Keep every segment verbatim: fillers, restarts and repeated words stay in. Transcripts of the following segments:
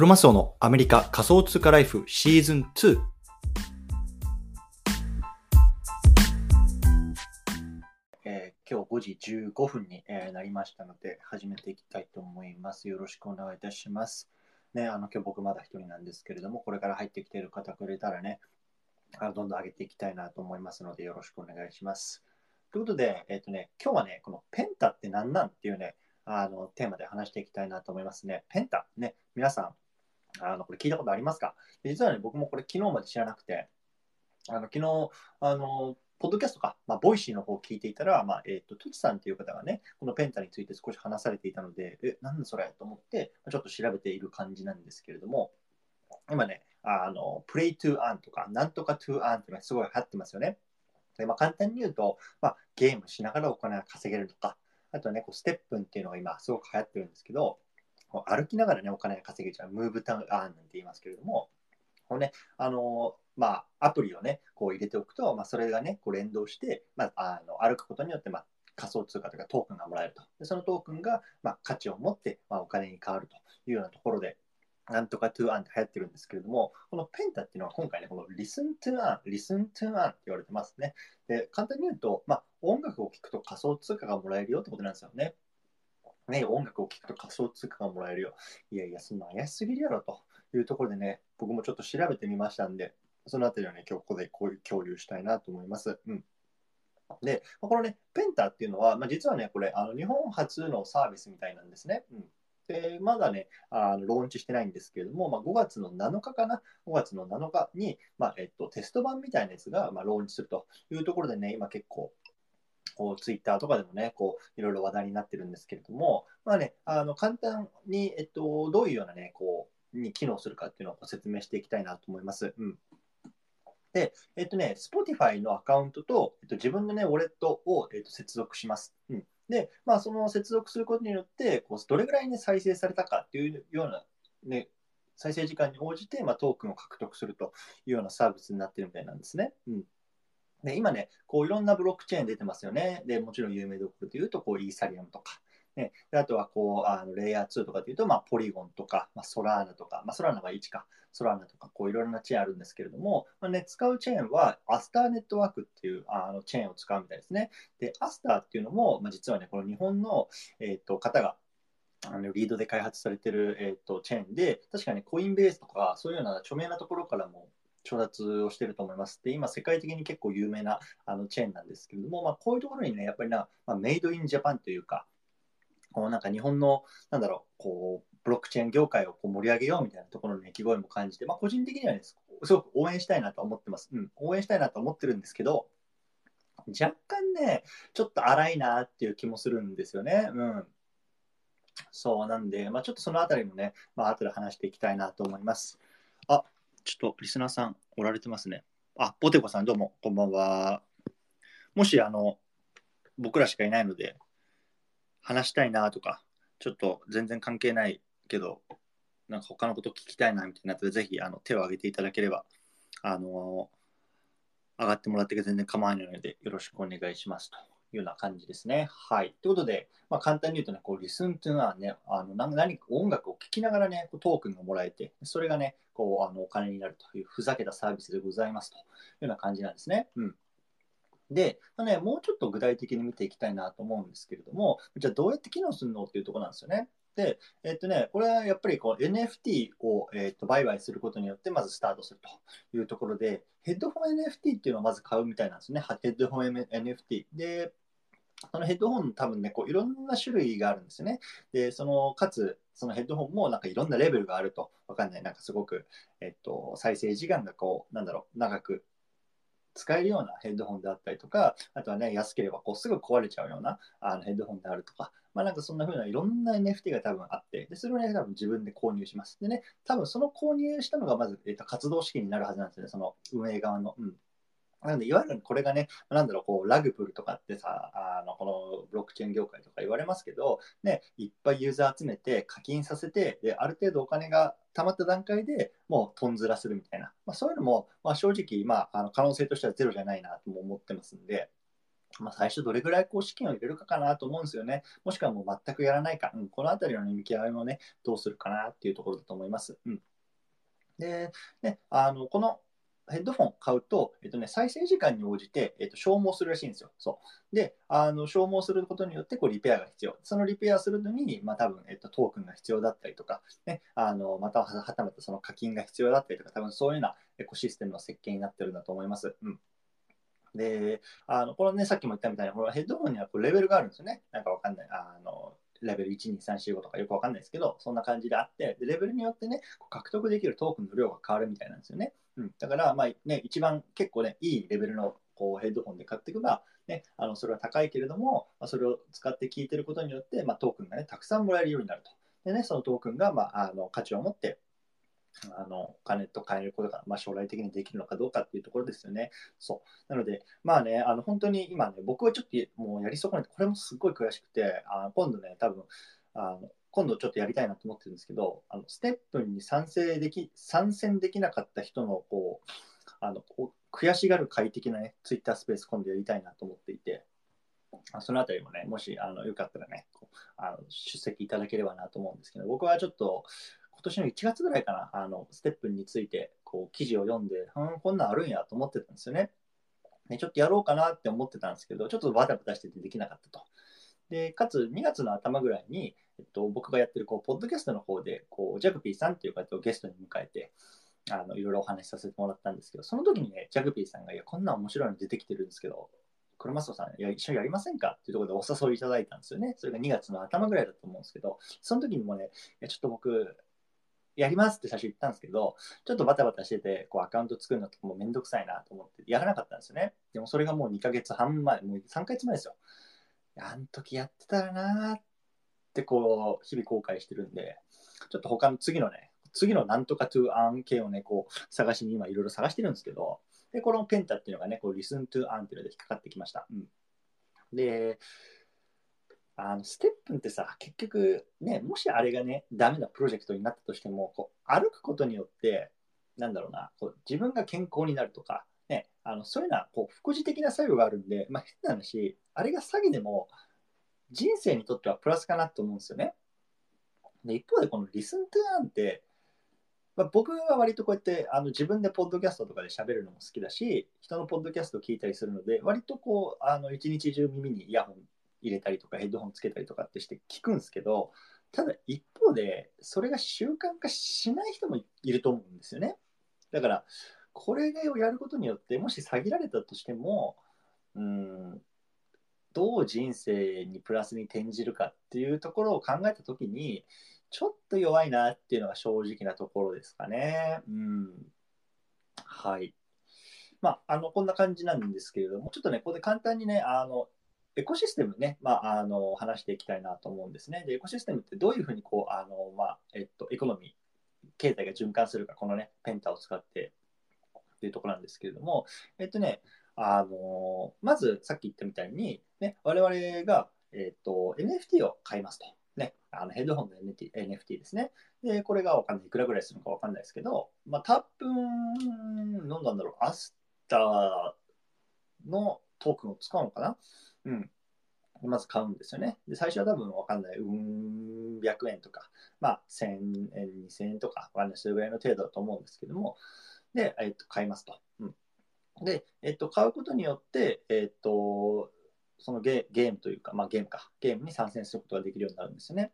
クロマスオのアメリカ仮想通貨ライフシーズンツー。えー、今日ごじじゅうごふんに、えー、なりましたので始めていきたいと思います。よろしくお願いいたします。ね、あの今日僕まだ一人なんですけれども、これから入ってきている方くれたらね、あのどんどん上げていきたいなと思いますのでよろしくお願いします。ということで、えっとね、今日はね、このペンタって何なんっていうね、あのテーマで話していきたいなと思いますね。ペンタね、皆さんあのこれ聞いたことありますか？実はね、僕もこれ昨日まで知らなくて、あの昨日あのポッドキャストか、まあ、ボイシーの方を聞いていたら、まあえっとトチさんっていう方がね、このペンタについて少し話されていたので、えなんだそれと思ってちょっと調べている感じなんですけれども、今ねあのプレイトゥーアンとかなんとかトゥーアンとかすごい流行ってますよね。でまあ、簡単に言うと、まあ、ゲームしながらお金を稼げるとか。あとね、こうステップンっていうのが今すごく流行ってるんですけど、こう歩きながらね、お金が稼げちゃう、ムーブタウンアーンなんて言いますけれども、このね、あのー、まあ、アプリをね、こう入れておくと、まあ、それがね、こう連動して、まあ、あの歩くことによって、まあ、仮想通貨とかトークンがもらえると。でそのトークンが、まあ、価値を持って、まあ、お金に変わるというようなところで、なんとかトゥーアンって流行ってるんですけれども、このペンタっていうのは今回ね、このリスントゥーアン、リスントゥーアンって言われてますね。で、簡単に言うと、まあ、音楽を聴くと仮想通貨がもらえるよってことなんですよね。ね、音楽を聴くと仮想通貨がもらえるよ。いやいや、そんな怪しすぎるやろというところでね、僕もちょっと調べてみましたんで、そのあたりをね、今日ここでこういう共有したいなと思います。うん。で、このね、ペンタっていうのは、まあ、実はね、これ、あの日本初のサービスみたいなんですね。うん。でまだねあの、ローンチしてないんですけれども、まあ、ごがつのなのかかな、ごがつのなのかに、まあえっと、テスト版みたいなやつが、まあ、ローンチするというところでね、今結構、ツイッターとかでもね、こういろいろ話題になってるんですけれども、まあね、あの簡単に、えっと、どういうようなね、こう、に機能するかっていうのを説明していきたいなと思います。うん、で、えっとね、Spotify のアカウントと、えっと、自分のね、ウォレットを、えっと、接続します。うんで、まあ、その接続することによって、こうどれぐらい、ね、再生されたかっていうような、ね、再生時間に応じて、まあ、トークンを獲得するというようなサービスになっているみたいなんですね。うん、で今ね、こういろんなブロックチェーン出てますよね。でもちろん有名どころでいうとこう、イーサリアムとか、ね、であとはこうあのレイヤーツーとかでいうと、まあ、ポリゴンとか、まあ、ソラーナとか、まあ、ソラーナはいちか、ソラーナとかこういろいろなチェーンあるんですけれども、まあね、使うチェーンはアスターネットワークっていうあのチェーンを使うみたいですね。で、アスターっていうのも、まあ、実はね、この日本の、えー、と方があのリードで開発されてる、えー、とチェーンで、確かにコインベースとかそういうような著名なところからも調達をしてると思います。で、今世界的に結構有名なあのチェーンなんですけれども、まあ、こういうところにね、やっぱりな、まあ、メイドインジャパンというか、こうなんか日本のなんだろう、こうブロックチェーン業界をこう盛り上げようみたいなところの意気込みも感じて、まあ、個人的にはねすごく応援したいなと思ってます、うん、応援したいなと思ってるんですけど、若干ねちょっと荒いなっていう気もするんですよね。うん、そうなんで、まあ、ちょっとそのあたりもね、まあ後で話していきたいなと思います。あ、ちょっとリスナーさんおられてますね。あ、ポテコさんどうもこんばんは。もしあの僕らしかいないので話したいなとか、ちょっと全然関係ないけど、なんか他のこと聞きたいなみたいなので、ぜひあの手を挙げていただければ、あのー、上がってもらって全然構わないので、よろしくお願いしますというような感じですね。はい。ということで、まあ、簡単に言うとね、こうリスンというのはね、あの何か音楽を聴きながらね、こうトークンがもらえて、それがね、こうあのお金になるというふざけたサービスでございますというような感じなんですね。うん。で、まあね、もうちょっと具体的に見ていきたいなと思うんですけれども、じゃあどうやって機能するのっていうところなんですよね。で、えっとね、これはやっぱりこう エヌエフティー を、えっと売買することによってまずスタートするというところで、ヘッドホン エヌエフティー っていうのをまず買うみたいなんですね。ヘッドホン エヌエフティー。で、そのヘッドホン多分ね、こういろんな種類があるんですよね。で、その、かつ、そのヘッドホンもなんかいろんなレベルがあると、わかんない、なんかすごく、えっと、再生時間がこう、なんだろう、長く、使えるようなヘッドホンであったりとか、あとはね、安ければこうすぐ壊れちゃうようなあのヘッドホンであるとか、まあなんかそんな風ないろんな エヌエフティー が多分あって、でそれをね、多分自分で購入します。でね、多分その購入したのがまず、えーと、活動資金になるはずなんですよね、その運営側の。うん。なので、いわゆるこれがね、なんだろう、こう、ラグプルとかってさ、あの、このブロックチェーン業界とか言われますけど、ね、いっぱいユーザー集めて課金させて、で、ある程度お金が溜まった段階でもうトンズラするみたいな、まあ、そういうのも、まあ、正直、まあ、あの可能性としてはゼロじゃないなとも思ってますんで、まあ、最初どれぐらいこう資金を入れるかかなと思うんですよね。もしくはもう全くやらないか、うん、このあたりの見極めもね、どうするかなっていうところだと思います。うん、で、ね、あのこのヘッドフォン買うと、えっとね、再生時間に応じて、えっと、消耗するらしいんですよ。そうで、あの消耗することによってこうリペアが必要。そのリペアするのに、まあ、多分、えっと、トークンが必要だったりとか、ね、あのまたはたまたその課金が必要だったりとか、多分そういうようなエコシステムの設計になってるんだと思います。うん、で、あのこのね、さっきも言ったみたいに、このヘッドホンにはこうレベルがあるんですよね。なんかわかんない、あのレベルいち、に、さん、よん、ごとかよくわかんないですけど、そんな感じであって、でレベルによってね、獲得できるトークンの量が変わるみたいなんですよね。うん、だから、まあね、一番結構ね、いいレベルのこうヘッドホンで買っていけば、ね、あのそれは高いけれども、まあ、それを使って聞いてることによって、まあ、トークンがね、たくさんもらえるようになると。でね、そのトークンが、まあ、あの価値を持って、あのお金と換えることが、まあ、将来的にできるのかどうかっていうところですよね。そうなので、まあね、あの本当に今ね、僕はちょっともうやり損ねて、これもすごい悔しくて、あ今度ね、多分あの今度ちょっとやりたいなと思ってるんですけど、あのステップに賛成でき参戦できなかった人のこうあの悔しがる快適なね、ツイッタースペース今度やりたいなと思っていて、そのあたりもね、もしあのよかったらね、あの出席いただければなと思うんですけど、僕はちょっと今年のいちがつぐらいかな、あのステップについてこう記事を読んで、うん、こんなんあるんやと思ってたんですよね。で、ちょっとやろうかなって思ってたんですけど、ちょっとバタバタしててできなかったと。で、かつにがつの頭ぐらいに、えっと、僕がやってるこうポッドキャストの方でこうジャグピーさんっていう方をゲストに迎えて、あのいろいろお話しさせてもらったんですけど、その時にね、ジャグピーさんが、いや、こんな面白いの出てきてるんですけど、クロマストさん、いや、一緒にやりませんかっていうところでお誘いいただいたんですよね。それがにがつの頭ぐらいだと思うんですけど、その時にもね、いや、ちょっと僕、やりますって最初言ったんですけど、ちょっとバタバタしてて、こうアカウント作るのとかもめんどくさいなと思ってやらなかったんですよね。でもそれがもうにかげつはんまえ、もうさんかげつまえですよ。あの時やってたらなーってこう日々後悔してるんで、ちょっと他の次のね、次のなんとかto earn系をね、こう探しに今いろいろ探してるんですけど、でこのペンタっていうのがね、こうリスンto earnっていうので引っかかってきました。うん、で、あのステップンってさ、結局ね、もしあれがね、ダメなプロジェクトになったとしても、こう歩くことによって、なんだろうな、こう自分が健康になるとかね、あのそういうのはこう副次的な作用があるんで、まあ、変な話、あれが詐欺でも人生にとってはプラスかなと思うんですよね。で、一方でこのリスントゥーンって、まあ、僕は割とこうやってあの自分でポッドキャストとかで喋るのも好きだし、人のポッドキャストを聞いたりするので、割とこうあの一日中耳にイヤホン入れたりとかヘッドホンつけたりとかってして聞くんですけど、ただ一方でそれが習慣化しない人もいると思うんですよね。だからこれをやることによって、もし詐欺られたとしても、うーん、どう人生にプラスに転じるかっていうところを考えたときに、ちょっと弱いなっていうのが正直なところですかね。うん、はい。まあ、あのこんな感じなんですけれども、ちょっとね、ここで簡単にね、あのエコシステムね、まあ、あの話していきたいなと思うんですね。で、エコシステムってどういうふうにこうあの、まあえっと、エコノミー、経済が循環するか、このね、ペンタを使ってっていうところなんですけれども、えっとね、あのまずさっき言ったみたいに、ね、我々が、えっと、エヌエフティー を買いますと、ね、あのヘッドホンの エヌエフティー ですね。で、これがわかんない、いくらぐらいするのかわかんないですけど、まあ、多分、何なんだろう、アスターのトークンを使うのかな。うん、まず買うんですよね。で、最初は多分分かんない、うーん、ひゃくえんとか、まあ、せんえん、にせんえんとか、分かんない、それぐらいの程度だと思うんですけども、で、えっと、買いますと。うん、で、えっと、買うことによって、えっと、そのゲ、ゲームというか、まあ、ゲームか、ゲームに参戦することができるようになるんですよね。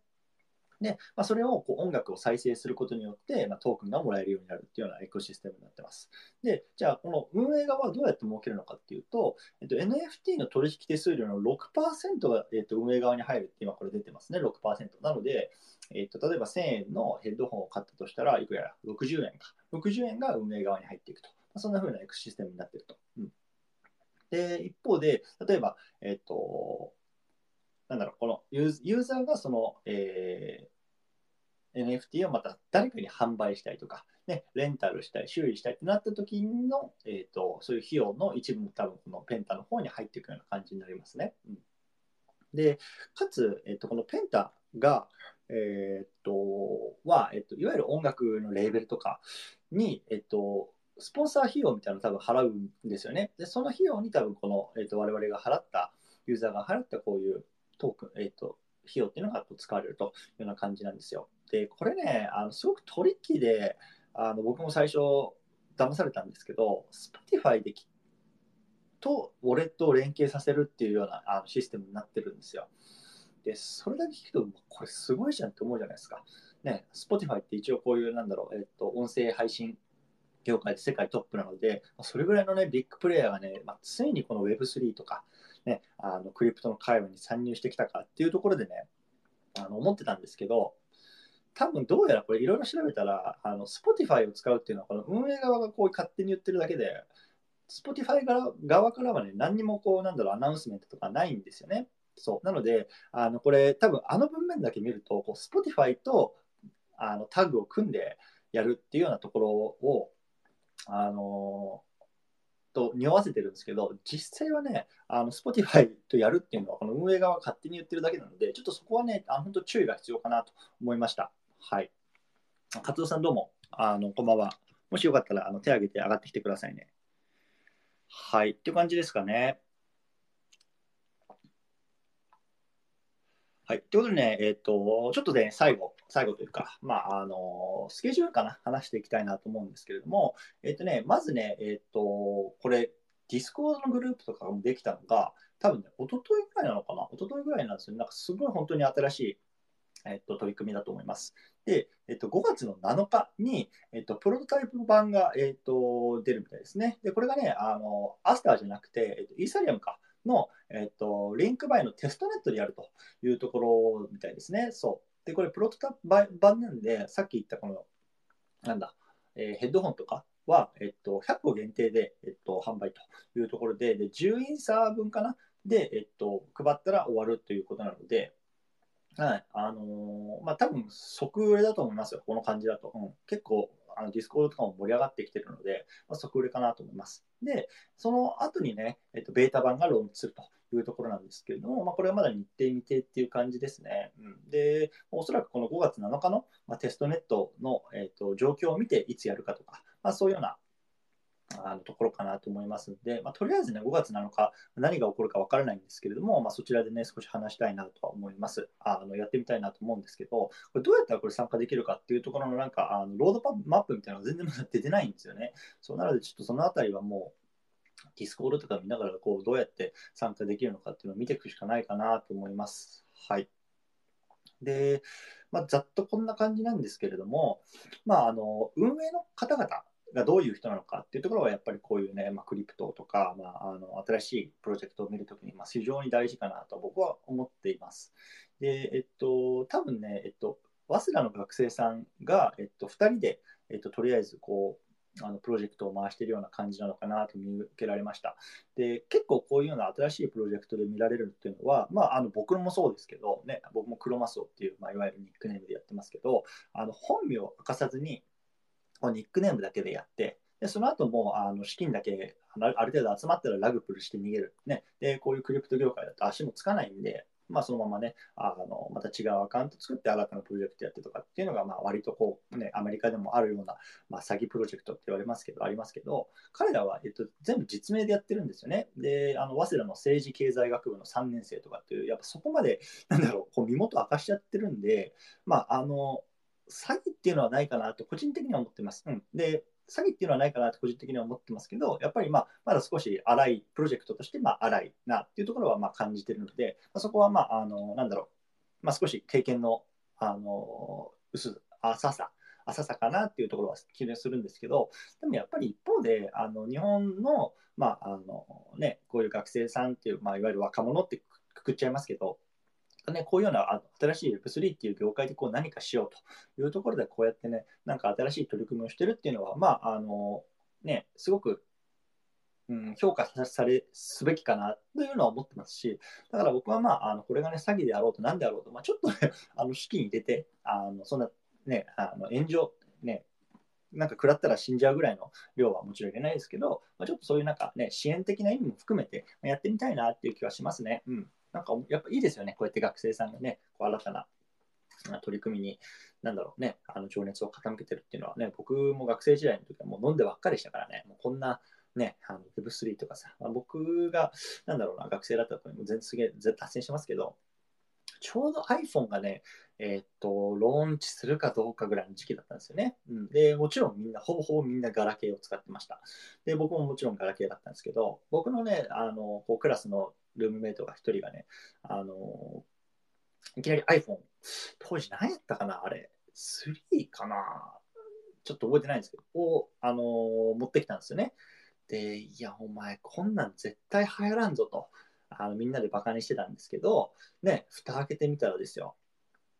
で、まあ、それをこう音楽を再生することによって、まあ、トークンがもらえるようになるっていうようなエコシステムになってます。で、じゃあこの運営側はどうやって儲けるのかっていうと、えっと、エヌエフティー の取引手数料の ろくパーセント が、えっと、運営側に入るって今これ出てますね、ろくパーセント。なので、えっと、例えばせんえんのヘッドホンを買ったとしたら、いくらろくじゅうえんか。ろくじゅうえんが運営側に入っていくと。まあ、そんな風なエコシステムになっていると。うん、で、一方で、例えば、えっと、なんだろう、このユーザーがその、えー、エヌエフティー をまた誰かに販売したいとか、ね、レンタルしたい、修理したいってなった時の、えーと、そういう費用の一部も多分このペンタの方に入っていくような感じになりますね。うん、で、かつ、えーと、このペンタが、えーと、は、えーと、いわゆる音楽のレーベルとかに、えーと、スポンサー費用みたいなのを多分払うんですよね。で、その費用に多分この、えー、と我々が払った、ユーザーが払ったこういうトークン、えー、と費用っていうのが使われるというような感じなんですよ。で、これね、あのすごくトリッキーで、あの僕も最初、騙されたんですけど、Spotify でとウォレットを連携させるっていうようなあのシステムになってるんですよ。で、それだけ聞くと、これすごいじゃんって思うじゃないですか。ね、Spotify って一応こういう、なんだろう、えっ、ー、と、音声配信業界で世界トップなので、それぐらいのね、ビッグプレイヤーがね、まあ、ついにこの ウェブスリー とか、ね、あのクリプトの界隈に参入してきたかっていうところでね、あの思ってたんですけど、多分どうやらこれいろいろ調べたら、あの Spotify を使うっていうのはこの運営側がこう勝手に言ってるだけで、Spotify 側からはね、何にもこう、なんだろう、アナウンスメントとかないんですよね。そう。なので、あのこれ多分あの文面だけ見ると、こう Spotify とあのタグを組んでやるっていうようなところを、あのと匂わせてるんですけど、実際はね、あの Spotify とやるっていうのはこの運営側が勝手に言ってるだけなので、ちょっとそこはね、あの本当注意が必要かなと思いました。はい。カツオさんどうも、あのこんばんは。もしよかったらあの手を挙げて上がってきてくださいね。はい。っていう感じですかね。はい。ということでね、えっと、ちょっとね、最後、最後というか、まあ、あの、スケジュールかな、話していきたいなと思うんですけれども、えっとね、まずね、えっと、これ、Discord のグループとかもできたのが、多分ね、おとといぐらいなのかな、おとといぐらいなんですよね。なんかすごい本当に新しい、えっと、取り組みだと思います。で、えっと、ごがつのなのかに、えっと、プロトタイプ版が、えっと、出るみたいですね。で、これがね、あの、アスターじゃなくて、えっと、イーサリアムか。の、えっと、リンクバイのテストネットでやるというところみたいですね。そう。で、これプロトタイプ版なんで、さっき言ったこの、なんだ、えー、ヘッドホンとかは、えっと、ひゃっこ限定で、えっと、販売というところで、で、じゅうインサーぶんかなで、えっと、配ったら終わるということなので、はい、あのー、まあ、多分即売れだと思いますよ。この感じだと。うん、結構、あのディスコードとかも盛り上がってきてるので、まあ、即売れかなと思います。で、その後にね、えっと、ベータ版がローンチするというところなんですけれども、まあ、これはまだ日程未定っていう感じですね。うん、で、おそらくこのごがつなのかの、まあ、テストネットの、えっと、状況を見ていつやるかとか、まあ、そういうようなあのところかなと思いますので、まあ、とりあえずね、ごがつなのか、何が起こるか分からないんですけれども、まあ、そちらでね、少し話したいなとは思います。あのやってみたいなと思うんですけど、これどうやったらこれ参加できるかっていうところのなんか、あのロードマップみたいなのが全然まだ出てないんですよね。そうなので、ちょっとそのあたりはもう、ディスコードとか見ながら、こう、どうやって参加できるのかっていうのを見ていくしかないかなと思います。はい。で、まあ、ざっとこんな感じなんですけれども、まあ、あの、運営の方々、がどういう人なのかっていうところはやっぱりこういうね、まあ、クリプトとか、まあ、あの新しいプロジェクトを見るときに、まあ、非常に大事かなと僕は思っています。で、えっと、多分ね、えっと、早稲田の学生さんが、えっと、ふたりで、えっと、とりあえずこうあのプロジェクトを回しているような感じなのかなと見受けられました。で、結構こういうような新しいプロジェクトで見られるっていうのは、まあ、あの僕もそうですけど、ね、僕もクロマスオっていう、まあ、いわゆるニックネームでやってますけど、あの本名を明かさずに、ニックネームだけでやって、でその後もあの資金だけある程度集まったらラグプルして逃げる、ねで。こういうクリプト業界だと足もつかないんで、まあ、そのままねあの、また違うアカウント作って新たなプロジェクトやってとかっていうのが、まあ、割とこう、ね、アメリカでもあるような、まあ、詐欺プロジェクトって言われますけど、ありますけど、彼らは、えっと、全部実名でやってるんですよね。で、あの早稲田の政治経済学部のさんねんせいとかっていう、やっぱそこまで、なんだろう、こう身元明かしちゃってるんで、まあ、あの、詐欺っていうのはないかなと個人的には思ってます。うん、で、詐欺っていうのはないかなと個人的には思ってますけど、やっぱり、まあ、まだ少し荒い、プロジェクトとして、まあ、荒いなっていうところは、まあ、感じてるので、まあ、そこは、まあ、あの、なんだろう、まあ、少し経験の、あの、薄、浅さ、浅さかなっていうところは気にするんですけど、でもやっぱり一方で、あの、日本の、まあ、あの、ね、こういう学生さんっていう、まあ、いわゆる若者ってくくっちゃいますけど、ね、こういうような新しい ウェブスリー っていう業界でこう何かしようというところでこうやってね、なんか新しい取り組みをしてるっていうのは、まあ、あの、ね、すごく、うん、評価されすべきかなというのは思ってますし、だから僕はまあ、あのこれがね、詐欺であろうと何であろうと、まあ、ちょっとね、あの資金入れて、あのそんなね、あの炎上、ね、なんか食らったら死んじゃうぐらいの量はもちろん入れないですけど、まあ、ちょっとそういうなんかね、支援的な意味も含めてやってみたいなっていう気はしますね。うん。なんかやっぱいいですよね、こうやって学生さんがね、こう新たな取り組みになんだろうね、あの情熱を傾けてるっていうのはね、僕も学生時代の時はもう飲んでばっかりしたからね、もうこんなね、あの ウェブスリー とかさ、まあ、僕がなんだろうな、学生だった時も全然すげえ脱線してますけど、ちょうど iPhone がね、えー、っと、ローンチするかどうかぐらいの時期だったんですよね。うん、で、もちろんみんな、ほぼほぼみんなガラケーを使ってました。で、僕ももちろんガラケーだったんですけど、僕のね、あの、こうクラスのルームメイトが一人がね、あの、いきなり iPhone、当時何やったかなあれ、スリーかなちょっと覚えてないんですけど、を、あの、持ってきたんですよね。で、いや、お前、こんなん絶対流行らんぞと。あのみんなでバカにしてたんですけど、ね、蓋開けてみたらですよ、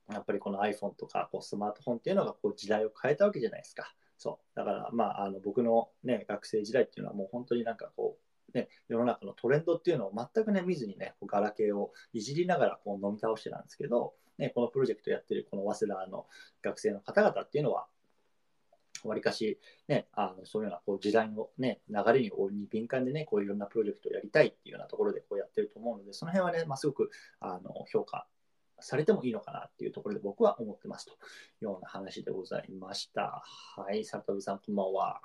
やっぱりこの iPhone とかこうスマートフォンっていうのがこう時代を変えたわけじゃないですか。そうだから、まあ、あの僕の、ね、学生時代っていうのはもう本当になんかこう、ね、世の中のトレンドっていうのを全くね見ずにね、こうガラケーをいじりながらこう飲み倒してたんですけど、ね、このプロジェクトやってるこの早稲田の学生の方々っていうのはわりかし、ね、あのそういうようなこう時代の、ね、流れに敏感でね、こういろんなプロジェクトをやりたいっていうようなところでこうやってると思うので、その辺はね、まあ、すごくあの評価されてもいいのかなっていうところで僕は思ってますというような話でございました。はい、サルタブさんこんばんは。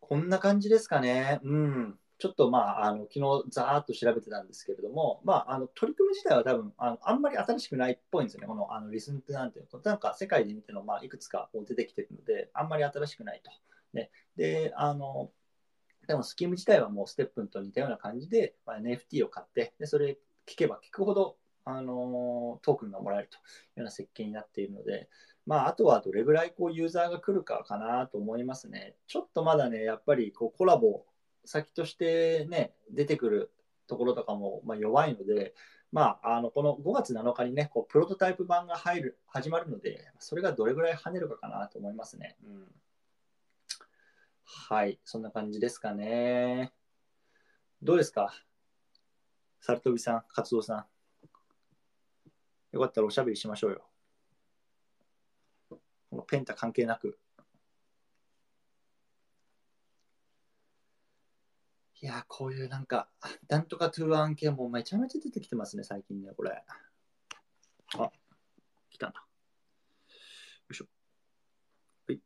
こんな感じですかね。うん。ちょっとまあ、あの昨日ざーっと調べてたんですけれども、まあ、あの取り組み自体は多分あのあんまり新しくないっぽいんですよね。このあのリスントなんていうのなんか世界で見てのまあいくつか出てきてるので、あんまり新しくないと。ね、で、あのでもスキーム自体はもうステップンと似たような感じで、まあ、エヌエフティー を買ってで、それ聞けば聞くほど、あのトークンがもらえるというような設計になっているので、まあ、あとはどれぐらいこうユーザーが来るかかなと思いますね。ちょっとまだね、やっぱりこうコラボ先としてね、出てくるところとかもまあ弱いので、まあ、あのこのごがつなのかにね、こうプロトタイプ版が入る始まるので、それがどれぐらい跳ねるかかなと思いますね。うん、はい、そんな感じですかね。どうですか、サルトビさん、カツオさん。よかったらおしゃべりしましょうよ。このペンタ関係なく。いや、こういうなんか、なんとかトゥーアン系もめちゃめちゃ出てきてますね、最近ね、これ。あ、来たな。よいしょ。はい。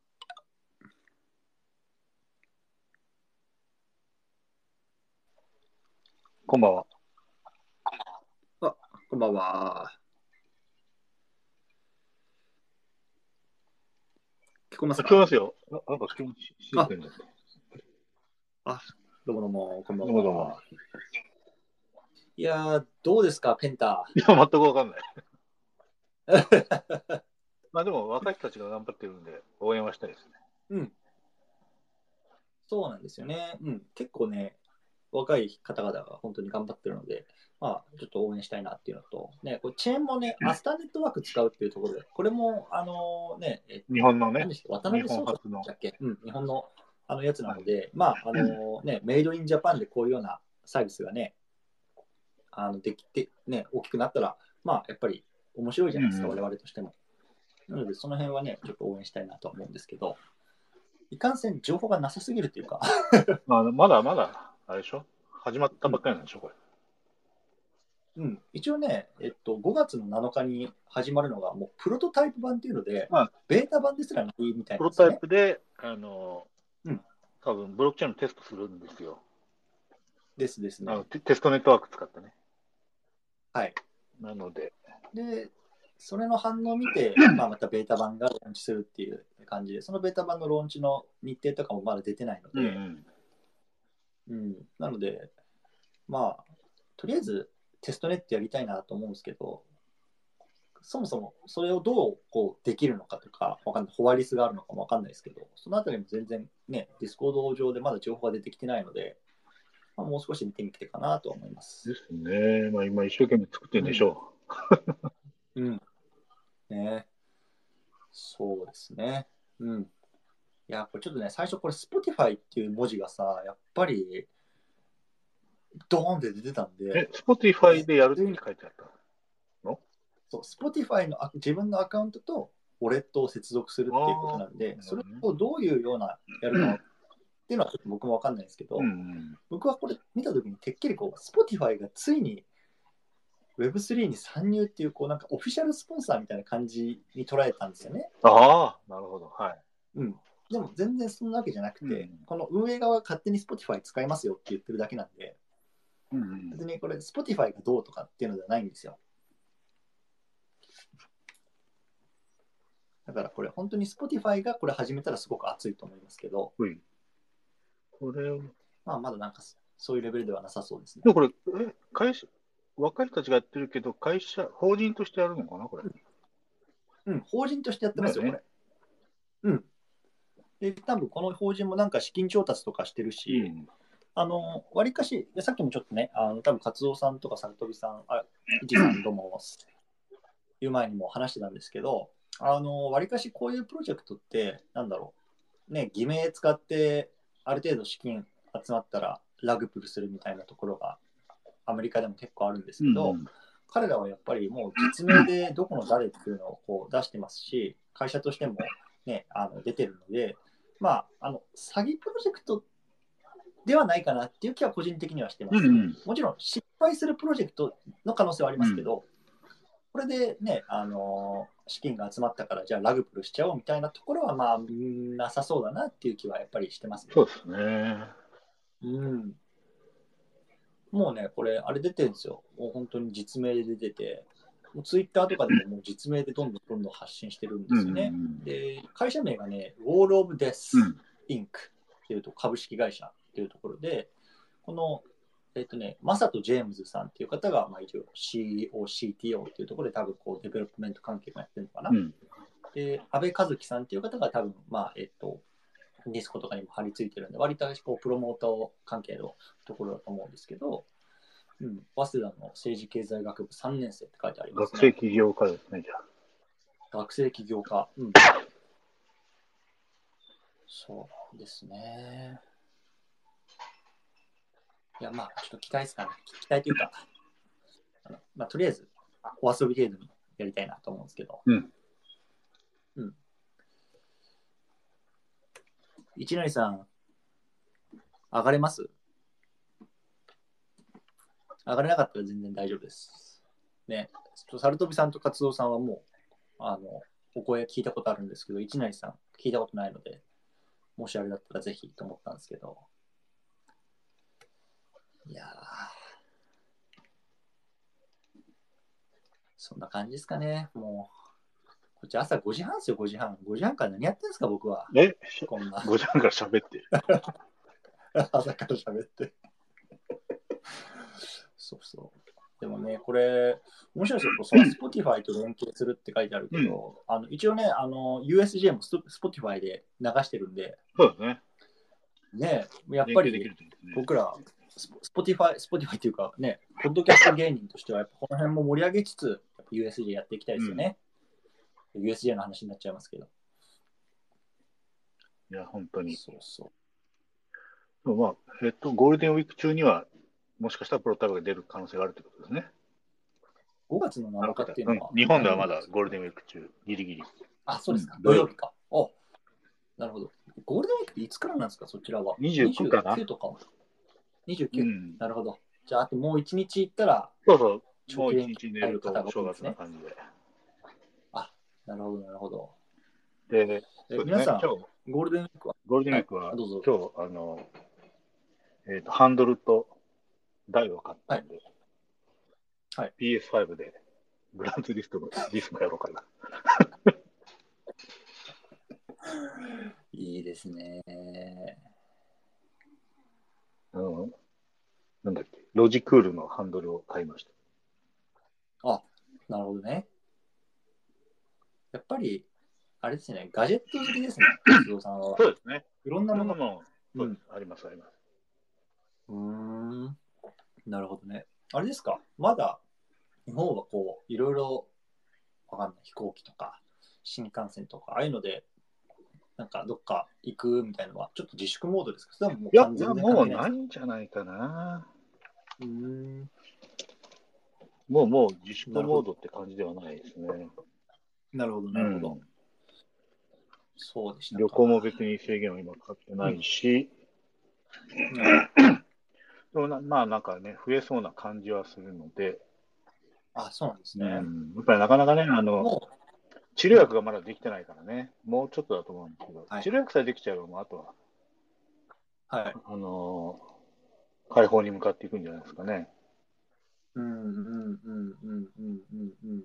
こんばんは。あ、こんばんは。聞こえますか？聞こえますよ。あ、なんか聞こえますよ。あ、どうもどうも、こんばんは。どうもどうも。いやー、どうですか、ペンタ。いや、全く分かんない。まあでも、若い人たちが頑張ってるんで、応援はしたいですね。うん。そうなんですよね。うん。結構ね、若い方々が本当に頑張ってるので、まあ、ちょっと応援したいなっていうのと、ね、これチェーンもね、アスターネットワーク使うっていうところで、これも、あのー、ね、日本のね、渡辺総理だっけ？うん、日本の。あのやつなので、まああのね、メイドインジャパンでこういうようなサービスがね、あのできて、ね、大きくなったら、まあ、やっぱり面白いじゃないですか、我々としても。なので、その辺はね、ちょっと応援したいなと思うんですけど、いかんせん情報がなさすぎるというか、まあ。まだまだ、あれでしょ、始まったばっかりなんでしょ、これ。うん、一応ね、えっと、ごがつのなのかに始まるのが、もうプロトタイプ版っていうので、まあ、ベータ版ですらないみたいな、ね。プロトタイプで、あの、うん、多分ブロックチェーンのテストするんですよ。ですですね。あのテ、テストネットワーク使ってね。はい。なので。で、それの反応を見て、まあ、またベータ版がローンチするっていう感じで、そのベータ版のローンチの日程とかもまだ出てないので、うん、うんうん、なので、まあ、とりあえずテストネットやりたいなと思うんですけど、そもそもそれをどうこうできるのかとか、わかんない、ホワリスがあるのかもわかんないですけど、そのあたりも全然ね、Discord 上でまだ情報が出てきてないので、まあ、もう少し見てみてかなと思います。ですね。まあ今一生懸命作ってるんでしょう。うん。うん、ね。そうですね。うん。いや、これちょっとね、最初これ Spotify っていう文字がさ、やっぱりドーンって出てたんで。え、Spotify でやるって書いてあった。Spotify の自分のアカウントとウォレットを接続するっていうことなんで、それをどういうようなやるかっていうのはちょっと僕も分かんないですけど、うんうん、僕はこれ見たときにてっきりこう Spotify がついにウェブスリー に参入っていう、こうなんかオフィシャルスポンサーみたいな感じに捉えたんですよね。ああ、なるほど。はい。うん。でも全然そんなわけじゃなくて、うん、この運営側が勝手に Spotify 使いますよって言ってるだけなんで、うん、別にこれ Spotify がどうとかっていうのではないんですよ。だからこれ本当に Spotify がこれ始めたらすごく熱いと思いますけど、うん、これをまあまだなんかそういうレベルではなさそうですね。でもこれえ会社若い人たちがやってるけど、会社法人としてやるのかなこれ、うん。うん、法人としてやってますよ、ね、これ。うん。で多分この法人もなんか資金調達とかしてるし、うん、あの割かしさっきもちょっとね、あの多分勝夫さんとかさくとびさん、あいちさんともいう前にも話してたんですけど、あの割かしこういうプロジェクトってなんだろうね、偽名使ってある程度資金集まったらラグプルするみたいなところがアメリカでも結構あるんですけど、うん、彼らはやっぱりもう実名でどこの誰っていうのをこう出してますし、会社としてもね、あの出てるので、まあ、あの詐欺プロジェクトではないかなっていう気は個人的にはしてます、うんうん、もちろん失敗するプロジェクトの可能性はありますけど、うん、これでね、あのー、資金が集まったからじゃあラグプルしちゃおうみたいなところはまあなさそうだなっていう気はやっぱりしてますね。そうですね、うん、もうねこれあれ出てるんですよ、もう本当に実名で出てて、ツイッターとかで も, もう実名でどんどんどんどん発信してるんですよね、うんうんうん、で会社名がね Wall of Death インク っていうと株式会社っていうところで、このえっとねマサト・ジェームズさんっていう方がまあ一応 シーイーオーシーティーオー っていうところで多分こうデベロップメント関係もやってるのかな、うん、で安倍和樹さんっていう方が多分まあえっとディスコとかにも張り付いてるんで割とこうプロモーター関係のところだと思うんですけど、うん、早稲田の政治経済学部さんねん生って書いてありますね。学生起業家ですね、じゃあ。学生起業家。うん。そうですね。いや、まあ、ちょっと期待ですかね。期待というか、あのまあ、とりあえず、お遊び程度にやりたいなと思うんですけど。うん。うん。一成さん、上がれます？上がれなかったら全然大丈夫です。ね、サルトビさんとカツオさんはもう、あの、お声聞いたことあるんですけど、一成さん聞いたことないので、もしあれだったらぜひと思ったんですけど。いやー、そんな感じですかね。もう、こっち朝ごじはんですよ、ごじはん。ごじはんから何やってんですか、僕は。え？こんな。ごじはんから喋ってる。朝から喋って。そうそう。でもね、これ、面白いですよ。Spotify と連携するって書いてあるけど、うん、あの一応ね、あの ユーエスジェー も Spotify で流してるんで、そうですね。ね、やっぱり、ね、僕ら、Spotify、Spotify というかね、ポッドキャスト芸人としては、この辺も盛り上げつつ、ユーエスジェー やっていきたいですよね、うん。ユーエスジェー の話になっちゃいますけど。いや、本当に。そうそう。でもまあ、えっと、ゴールデンウィーク中には、もしかしたらプロトタイプが出る可能性があるということですね。ごがつのなのかっていうのは、うん、日本ではまだゴールデンウィーク中、ギリギリ。あ、そうですか。うん、土曜日か。お、なるほど。ゴールデンウィークっていつからなんですか、そちらは。にじゅうきゅうかな。にじゅうきゅうとか。にじゅうきゅう、うん、なるほど。じゃあ、あともういちにち行ったら、そうそう、もういちにち寝ると正月な感じで。あ、なるほど、なるほど。で、ね、え皆さん、今日ゴールデンウィークはゴールデンウィークは、はい、どうぞ今日、あの、えっと、ハンドルと、台を買ったんで、はいはい、ピーエスファイブ でグランツーリストのリストやろうかな。いいですね。あの、なんだっけ、ロジクールのハンドルを買いました。あ、なるほどね。やっぱり、あれですね、ガジェット好きですね、伊藤さんは。そうですね。いろんなものも、うん、あります、あります。うーん。なるほどね。あれですか、まだ日本はこういろいろわかんない、飛行機とか新幹線とかああいうのでなんかどっか行くみたいなのはちょっと自粛モードですか？それはもう完全に関係ないですか？いや、もうないんじゃないかな。うーん。もうもう自粛モードって感じではないですね。なるほどなるほど。うん、そうでした。旅行も別に制限は今かかってないし。うんうん、まあなんかね、増えそうな感じはするので、あ、そうなんですね。うん、やっぱりなかなかね、あの、治療薬がまだできてないからね、もうちょっとだと思うんですけど、はい、治療薬さえできちゃえば、もうあとは、はい、あのー、解放に向かっていくんじゃないですかね。うんうんうんうんうんうんうん。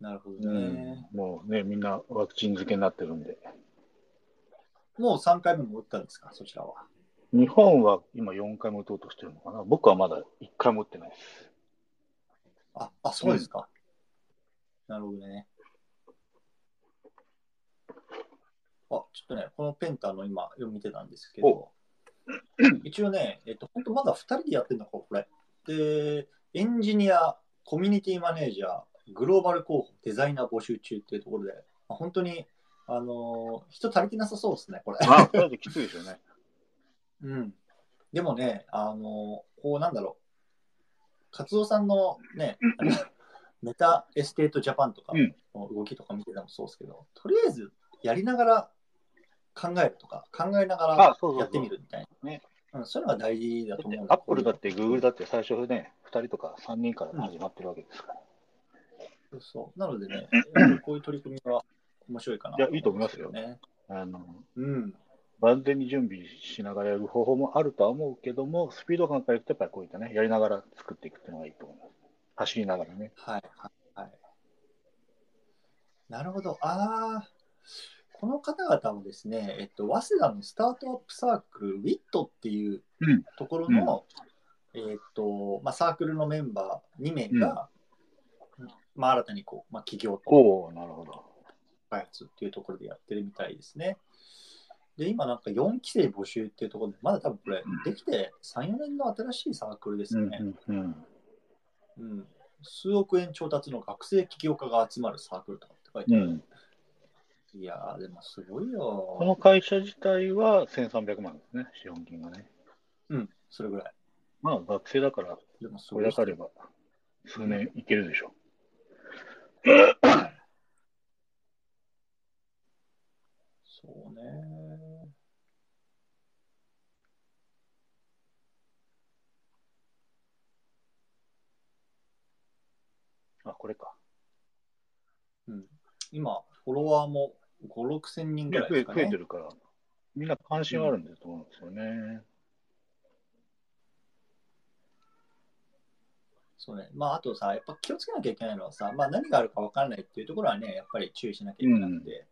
なるほどね、うん。もうね、みんなワクチン漬けになってるんで。もうさんかいめも打ったんですか、そちらは。日本は今よんかいも打とうとしてるのかな。僕はまだいっかいも打ってないです。あ、あ、そうですか。うん、なるほどね。あ、ちょっとね、このペンタの今、読みてたんですけど、一応ね、えっと、本当まだふたりでやってるのか、これ。で、エンジニア、コミュニティマネージャー、グローバル候補、デザイナー募集中っていうところで、まあ、本当に、あのー、人足りてなさそうですね、これ。まあ、これできついですよね。うん。でもね、あのー、こう、なんだろう。カツオさんのね、メタエステートジャパンとかの動きとか見ててもそうですけど、うん、とりあえずやりながら考えるとか、考えながらやってみるみたいな。ね、うん、そういうのが大事だと思うんだ。アップルだってグーグルだって最初ね、ふたりとかさんにんから始まってるわけですから。うん、そうそう。なのでね、こういう取り組みは面白いかな、ね。いや、いいと思いますよ。あの、うん。万全に準備しながらやる方法もあるとは思うけども、スピード感からいくとやっぱりこういったね、やりながら作っていくっていうのがいいと思います。走りながらね。はいはいはい。なるほど。ああ、この方々もですね、えっと早稲田のスタートアップサークル ウィット っていうところの、うんうん、えっとまあサークルのメンバーに名が、うん、まあ新たにこうまあ起業と開発っていうところでやってるみたいですね。で今なんかよんき生募集っていうところでまだ多分これできて さん,よ 年の新しいサークルですね、うんうんうんうん、数億円調達の学生起業家が集まるサークルとかって書いてある、うん、いやーでもすごいよ。この会社自体はせんさんびゃくまんですね、資本金がね。うん、それぐらい。まあ学生だからこれだけあれば数年いけるでしょう、うん、そうね。あ、これか。うん。今、フォロワーもご、ろくせんにんぐらいですかね。増えてるから、みんな関心はあるんだと思うんですよね、うん。そうね。まあ、あとさ、やっぱ気をつけなきゃいけないのはさ、まあ、何があるか分からないっていうところはね、やっぱり注意しなきゃいけなくて。う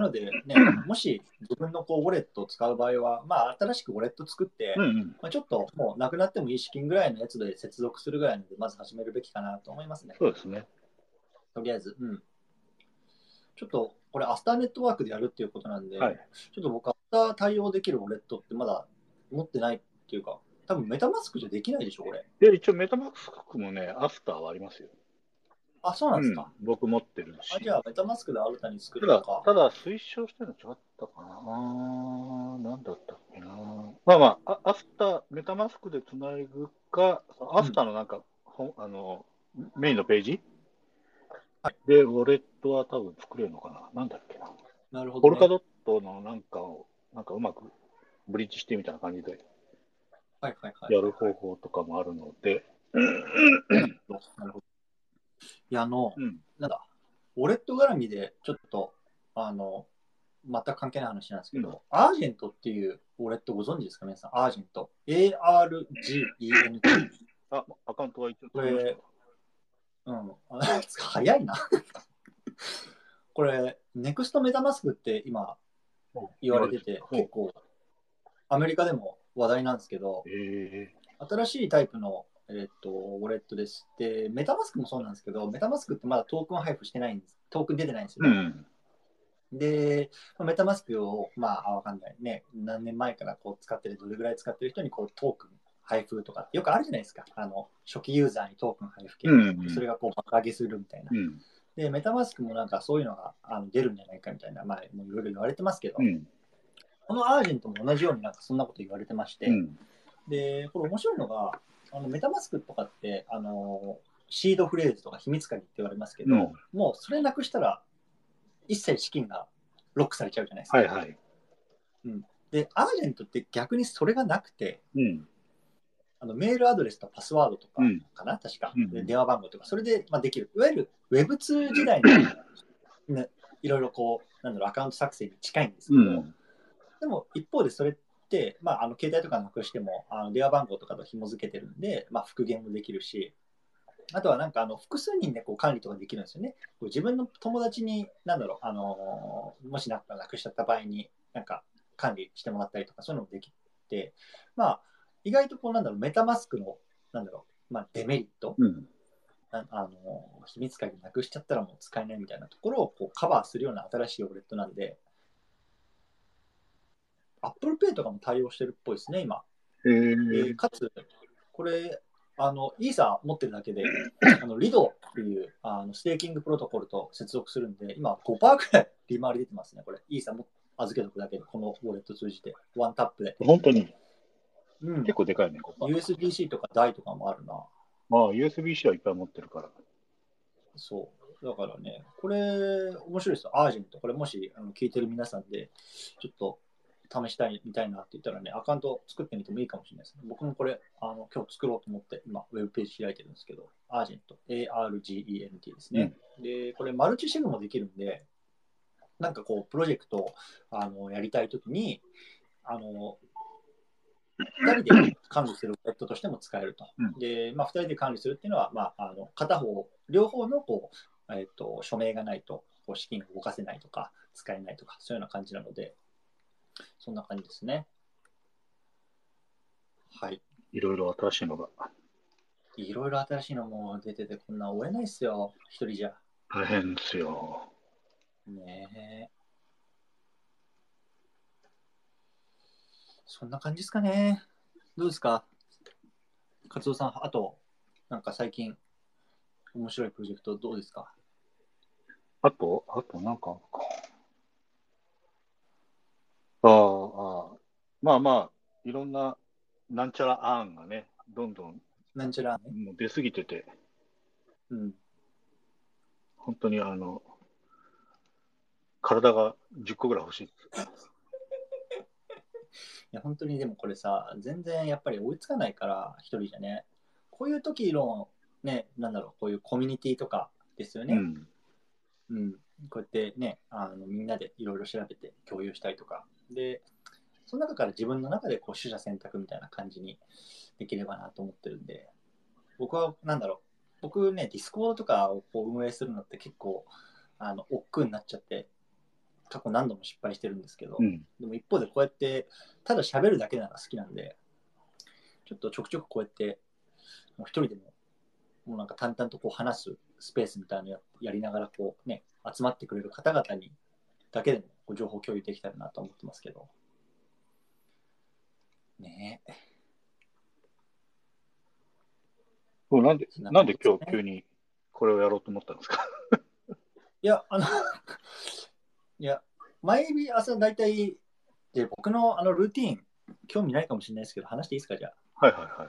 ん、なので、ね、もし自分のこうウォレットを使う場合は、まあ、新しくウォレット作って、うんうん、まあ、ちょっともうなくなってもいい資金ぐらいのやつで接続するぐらいので、まず始めるべきかなと思いますね。そうですね。とりあえず、うん。ちょっとこれ、アスターネットワークでやるっていうことなんで、はい、ちょっと僕、アスター対応できるウォレットってまだ持ってないっていうか、多分メタマスクじゃできないでしょ、これ。いや、一応メタマスクもね、アスターはありますよ。あ、そうなんですか、うん、僕持ってるし。あ、じゃあメタマスクで新たに作るのか。ただ、ただ推奨してるの違ったかな。あ、なんだったっけな。まあまあ、アスター、メタマスクでつないぐか、アスターのなんか、うん、あのメインのページ、はい、で、ウォレットは多分作れるのかな。なんだっけな。なるほど、ね。ポルカドットのなんかを、なんかうまくブリッジしてみたいな感じで、はいはいはい、やる方法とかもあるので。なるほど。いや、あの、うん、なんだ、ウォレット絡みで、ちょっと、あの、全く関係ない話なんですけど、うん、Argent っていうウォレットご存知ですか、皆さん、Argent。エーアールジーイーエヌティー。あ、アカウントは一応これ、うん、早いな。これ、ネクストメタマスクって今、言われてて、結構、アメリカでも話題なんですけど、えー、新しいタイプの、えっと、ウォレットです。で、メタマスクもそうなんですけど、メタマスクってまだトークン配布してないんです。トークン出てないんですよ、ね。うん、で、メタマスクを、まあ、わかんないね。何年前からこう使ってる、どれぐらい使ってる人にこうトークン配布とか、よくあるじゃないですか。あの、初期ユーザーにトークン配布系、うんうん、それがこう爆上げするみたいな。うん、で、メタマスクもなんかそういうのがあの出るんじゃないかみたいな、まあ、いろいろ言われてますけど、うん、このアージェントも同じようになんかそんなこと言われてまして、うん、で、これ面白いのが、あのメタマスクとかって、あのー、シードフレーズとか秘密鍵って言われますけど、うん、もうそれなくしたら一切資金がロックされちゃうじゃないですか。はいはい、うん、でアージェントって逆にそれがなくて、うん、あのメールアドレスとパスワードとかかな、うん、確か、うん、で電話番号とかそれで、まあ、できる、いわゆる ウェブツー 時代の、ね、いろいろこうなんだろうアカウント作成に近いんですけど、うん、でも一方でそれって、まあ、あの携帯とかなくしてもあの電話番号とかと紐付けてるんで、まあ、復元もできるし、あとはなんかあの複数人でこう管理とかできるんですよね。こう自分の友達になんだろう、あのー、もしなくしちゃった場合になんか管理してもらったりとかそういうのもできて、まあ、意外とこうなんだろうメタマスクのなんだろう、まあ、デメリット、うん、あ, あのー、秘密鍵なくしちゃったらもう使えないみたいなところをこうカバーするような新しいウォレットなんで、 Apple Pay とかも対応してるっぽいですね今。えー、かつこれあのイーサー持ってるだけであの リド っていうあのステーキングプロトコルと接続するんで今 ごパーセント くらい利回り出てますね。これイーサーも預けとくだけでこのウォレット通じてワンタップで本当に、うん、結構でかいね。 ユーエスディーシー とか ダイ とかもあるな。ああ ユーエスディーシー はいっぱい持ってるから。そうだからねこれ面白いですよ Argent。 これもしあの聞いてる皆さんでちょっと試したいみたいなって言ったらね、アカウント作ってみてもいいかもしれないですね。僕もこれあの今日作ろうと思って今ウェブページ開いてるんですけど、Argent、エーアールジーイーエヌティー ですね、うん。で、これマルチシェグもできるんで、なんかこうプロジェクトをあのやりたいときにあのふたりで管理するウォレットとしても使えると。うん、で、まあふたりで管理するっていうのは、まあ、あの片方両方のこう、えーと、署名がないとこう資金を動かせないとか使えないとかそういうような感じなので。そんな感じですね。はい。いろいろ新しいのが。いろいろ新しいのも出てて、こんな追えないっすよ、一人じゃ。大変ですよ。ねえ。そんな感じですかね。どうですかカツオさん、あと、なんか最近、面白いプロジェクトどうですか？あと、あとなんか。ああまあまあいろんななんちゃら案がねどんどんなんちゃらもう出過ぎてて、うん、本当にあの体がじゅっこぐらい欲しい。いや本当にでもこれさ全然やっぱり追いつかないから一人じゃね。こういう時のねなんだろうこういうコミュニティとかですよね。うん、うん、こうやってねあのみんなでいろいろ調べて共有したりとか。でその中から自分の中でこう取捨選択みたいな感じにできればなと思ってるんで、僕はなんだろう僕ねディスコードとかをこう運営するのって結構あの億劫になっちゃって過去何度も失敗してるんですけど、うん、でも一方でこうやってただ喋るだけなら好きなんでちょっとちょくちょくこうやってもう一人でももうなんか淡々とこう話すスペースみたいなのや、やりながらこうね集まってくれる方々にだけでもこう情報共有できたらなと思ってますけどねえ。もうなんで、なんで今日急にこれをやろうと思ったんですか？いやあのいや毎日朝だいたいで僕のあのルーティーン興味ないかもしれないですけど話していいですか？じゃあはいはいは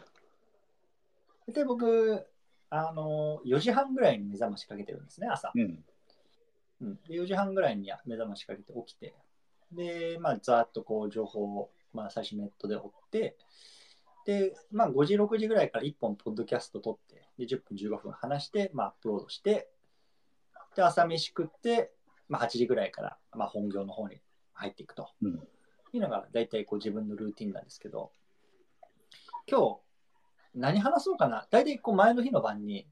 い。で僕あのよじはんぐらいに目覚ましかけてるんですね朝、うんうん、でよじはんぐらいに目覚ましかけて起きてで、まあ、ざーっとこう情報を、まあ、最初ネットで追ってで、まあ、ごじろくじぐらいからいっぽんポッドキャスト撮ってでじゅっぷんじゅうごふん話して、まあ、アップロードしてで朝飯食って、まあ、はちじぐらいから、まあ、本業の方に入っていくと、うん、いうのが大体こう自分のルーティンなんですけど、今日何話そうかな、大体こう前の日の晩に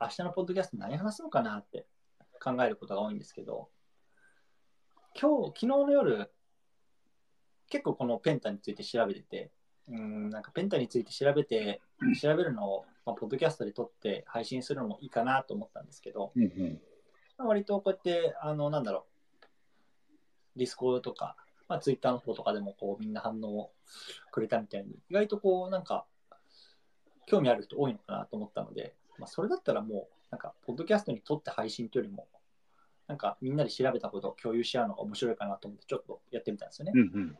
明日のポッドキャスト何話そうかなって考えることが多いんですけど、今日昨日の夜結構このペンタについて調べてて、うーんなんかペンタについて調べて調べるのを、まあ、ポッドキャストで撮って配信するのもいいかなと思ったんですけど、うんうんまあ、割とこうやってあのなんだろうディスコードとか、まあ、ツイッターの方とかでもこうみんな反応をくれたみたいに意外とこうなんか興味ある人多いのかなと思ったので、まあ、それだったらもうなんかポッドキャストに撮って配信というよりもなんかみんなで調べたことを共有し合うのが面白いかなと思ってちょっとやってみたんですよね、うんうん、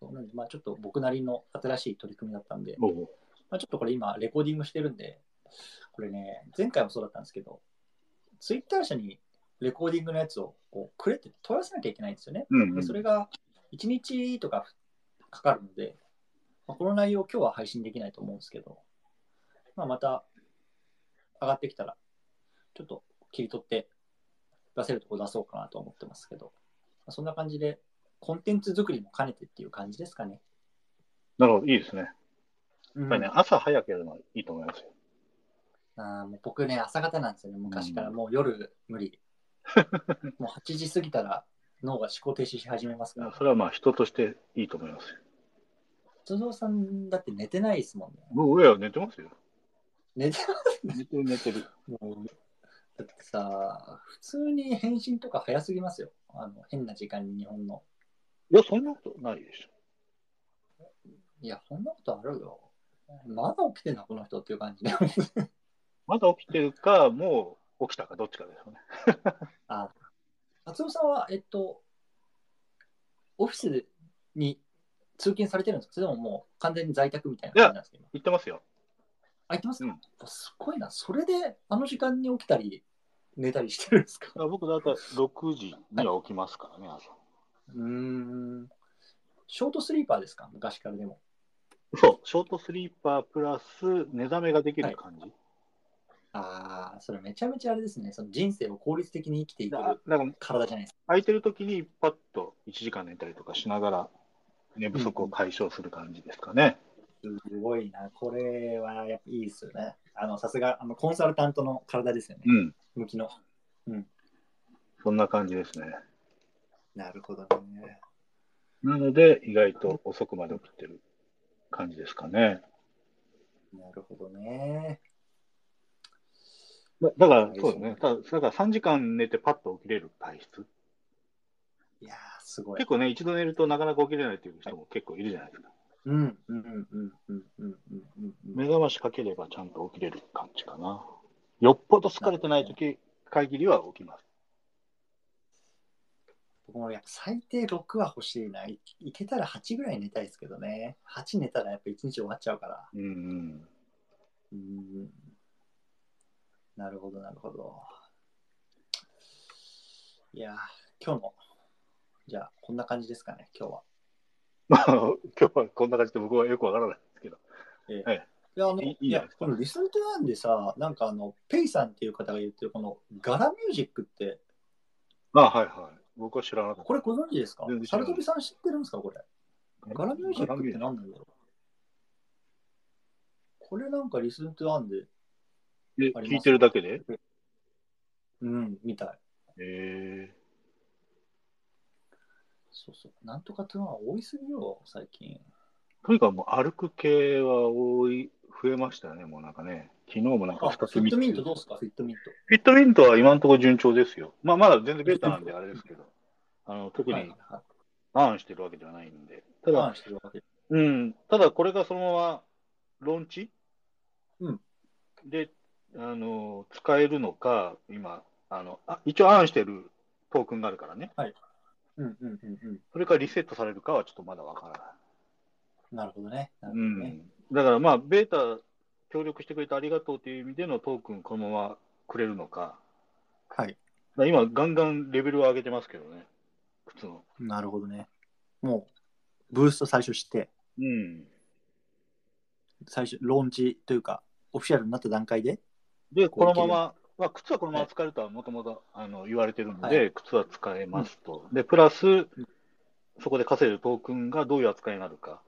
そうなんでまあちょっと僕なりの新しい取り組みだったんで、まあ、ちょっとこれ今レコーディングしてるんでこれね前回もそうだったんですけどツイッター社にレコーディングのやつをこうくれって問い合わせなきゃいけないんですよね、うんうん、でそれがいちにちとかかかるのでまあ、この内容今日は配信できないと思うんですけど、まあ、また上がってきたらちょっと切り取って出せるとこ出そうかなと思ってますけど、まあ、そんな感じでコンテンツ作りも兼ねてっていう感じですかね。なるほど、いいですね。やっぱりね、うん、朝早くやるのはいいと思いますよ。あ、もう僕ね、朝方なんですよね、昔から。もう夜無理。うん、もうはちじ過ぎたら脳が思考停止し始めますから。それはまあ人としていいと思いますよ。人造さんだって寝てないですもんね。もう俺は寝てますよ。寝てます、ね、寝てる寝てる。もうだってさ、普通に返信とか早すぎますよ。あの変な時間に日本の。いや、そんなことないでしょ。いや、そんなことあるよ。まだ起きてんのこの人っていう感じで。まだ起きてるか、もう起きたか、どっちかですよね。あ、松尾さんは、えっと、オフィスに通勤されてるんですか？それでももう完全に在宅みたいな感じなんですけど。行ってますよ。あ、行ってますか、うん、すごいな。それであの時間に起きたり、寝たりしてるんですか？あ、僕だいたいろくじには起きますからね、朝。うーん。ショートスリーパーですか？昔からでも。そう、ショートスリーパープラス寝覚めができる感じ。はい、ああ、それめちゃめちゃあれですね。その人生を効率的に生きていく体じゃないですか。空いてる時にパッといちじかん寝たりとかしながら寝不足を解消する感じですかね。うん、すごいな。これはやっぱいいですよね。あのさすがあのコンサルタントの体ですよね。うん。向きの。うん。そんな感じですね。なるほどね。なので意外と遅くまで起きてる感じですかね。なるほどね。だ, だからそうですね。ただだからさんじかん寝てパッと起きれる体質。いやーすごい。結構ね、一度寝るとなかなか起きれないという人も結構いるじゃないですか。うんうんうんうんうんうんうん。目覚ましかければちゃんと起きれる感じかな。よっぽど疲れてないとき限りは起きます。僕もやっぱ最低ろくは欲しいな。いけたらはちぐらい寝たいですけどね。はち寝たらやっぱいちにち終わっちゃうから。うんうん。うーん、なるほどなるほど。いや今日もじゃあこんな感じですかね、今日は。今日はこんな感じで僕はよくわからないですけど。えーはい、いやあの い, い, いやこのリスントゥーンでさ、なんかあのペイさんっていう方が言ってるこのガラミュージックって。あ、はいはい。僕は知らなかった。これご存知ですか？サルトビさん知ってるんですかこれ？ガラミュージックって何なんだろう。これなんかリスントゥーンで。で聞いてるだけで、うん、みたい。へえ。そうそう。なんとかっていうのは多いすぎよ、最近。とにかくもう歩く系は多い、増えましたよね、もうなんかね。昨日もなんかふたつ見て。フィットミントどうですか、フィットミント。フィットミントは今のところ順調ですよ。まあ、まだ全然ベータなんであれですけど、あの特にアーンしてるわけではないんで。ただ、アーンしてるわけ。うん。ただ、これがそのままローンチ、うん、で、あの使えるのか、今あのあ、一応アーンしてるトークンがあるからね。はい。うんうんうんうん。それかリセットされるかはちょっとまだわからない。なるほどね。なるほどね。うん、だからまあ、ベータ協力してくれてありがとうという意味でのトークンこのままくれるのか。はい。だ今、ガンガンレベルを上げてますけどね。靴の。なるほどね。もう、ブースト最初して。うん。最初、ローンチというか、オフィシャルになった段階で。で、このまま、まあ、靴はこのまま使えるとはもともと言われてるので、はい、靴は使えますと。で、プラス、そこで稼いでるトークンがどういう扱いになるか。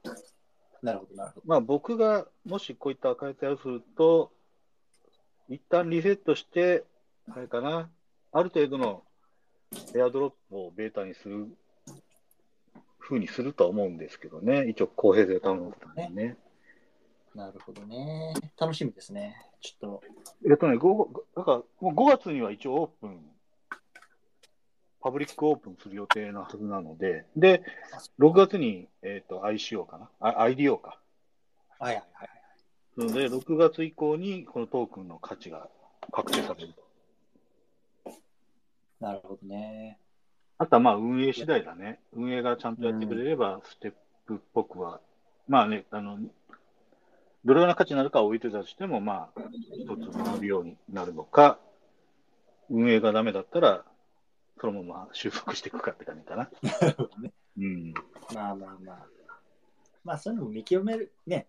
なるほど、なるほど。まあ、僕がもしこういった開発をすると、一旦リセットして、あれかな、ある程度のエアドロップをベータにする風にするとは思うんですけどね、一応公平性を保つためにね。なるほどね。楽しみですね。ちょっと。えっとね、ご、だからもうごがつには一応オープン、パブリックオープンする予定のはずなので、で、ろくがつに、えっと、アイシーオー かな、あ アイディーオー か。はいはいはい。なので、ろくがつ以降にこのトークンの価値が確定されると。なるほどね。あとはまあ運営次第だね。運営がちゃんとやってくれれば、ステップっぽくは、うん、まあね、あの、どれぐらいの価値になるかを置いてたとしても、まあ、一つ学ぶようになるのか、運営がダメだったら、そのまま収束していくかって感じかな。なるほどね。うん。まあまあまあ。まあそういうのも見極めるね、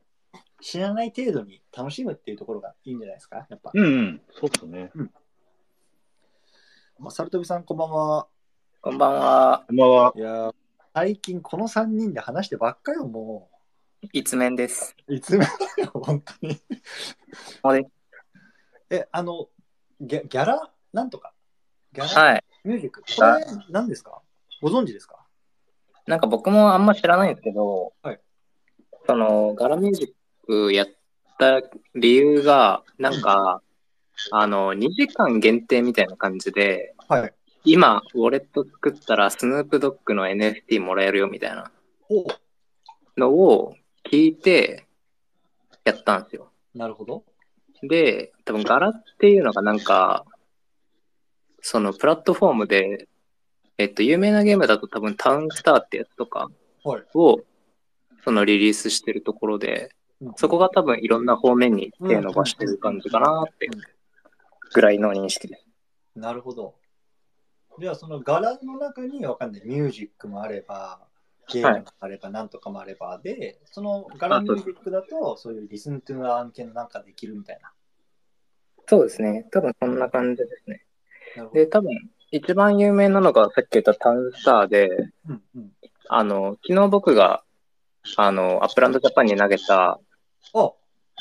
知らない程度に楽しむっていうところがいいんじゃないですか、やっぱ。うんうん、そうですね。うん。まあ、サルトビさん、こんばんは。こんばんは。こんばんは。いや、最近このさんにんで話してばっかりよ、もう。いつめんです。いつめんだよ、本当に。あれえ、あの、ギャ、ギャラなんとか。ギャラ、はい、ミュージック。これ、何ですか？ご存知ですか？なんか僕もあんま知らないんですけど、はい、そのガラミュージックやった理由がなんか、うん、あのにじかん限定みたいな感じで、はい、今ウォレット作ったらスヌープドッグの エヌエフティー もらえるよみたいなのを聞いてやったんですよ。なるほど。で、多分ガラっていうのがなんかそのプラットフォームでえっと、有名なゲームだと多分タウンスターってやつとかをそのリリースしてるところで、そこが多分いろんな方面に手伸ばしてる感じかなってぐらいの認識です。なるほど。ではその柄の中にわかんないミュージックもあればゲームもあればなんとかもあればで、はい、その柄ミュージックだとそういうリスントゥー案件なんかできるみたいな。そうですね。多分そんな感じですね。で、多分一番有名なのがさっき言ったタウンスターで、うんうん、あの昨日僕があのアップランドジャパンに投げたお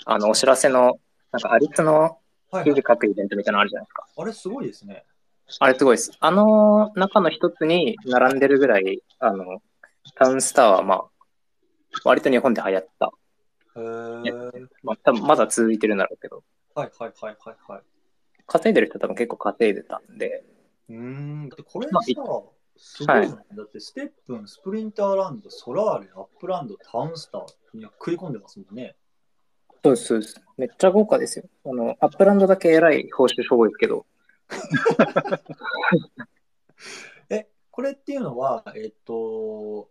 あのお知らせのなんかアリツの記事書くイベントみたいなのあるじゃないですか、はいはい、あれすごいですね。あれすごいです。あの中の一つに並んでるぐらいあのタウンスターはまあ割と日本で流行った、えーまあ、多分まだ続いてるんだろうけど、はいはいはいはいはい、稼いでる人多分結構稼いでたんで、うーん、だってこれさ、すごいね、はい。だってステップン、スプリンターランド、ソラーレ、アップランド、タウンスターに食い込んでますもんね。そうです、そうです。めっちゃ豪華ですよ。あのアップランドだけえらい報酬しょぼいですけど。え、これっていうのは、えっと、こ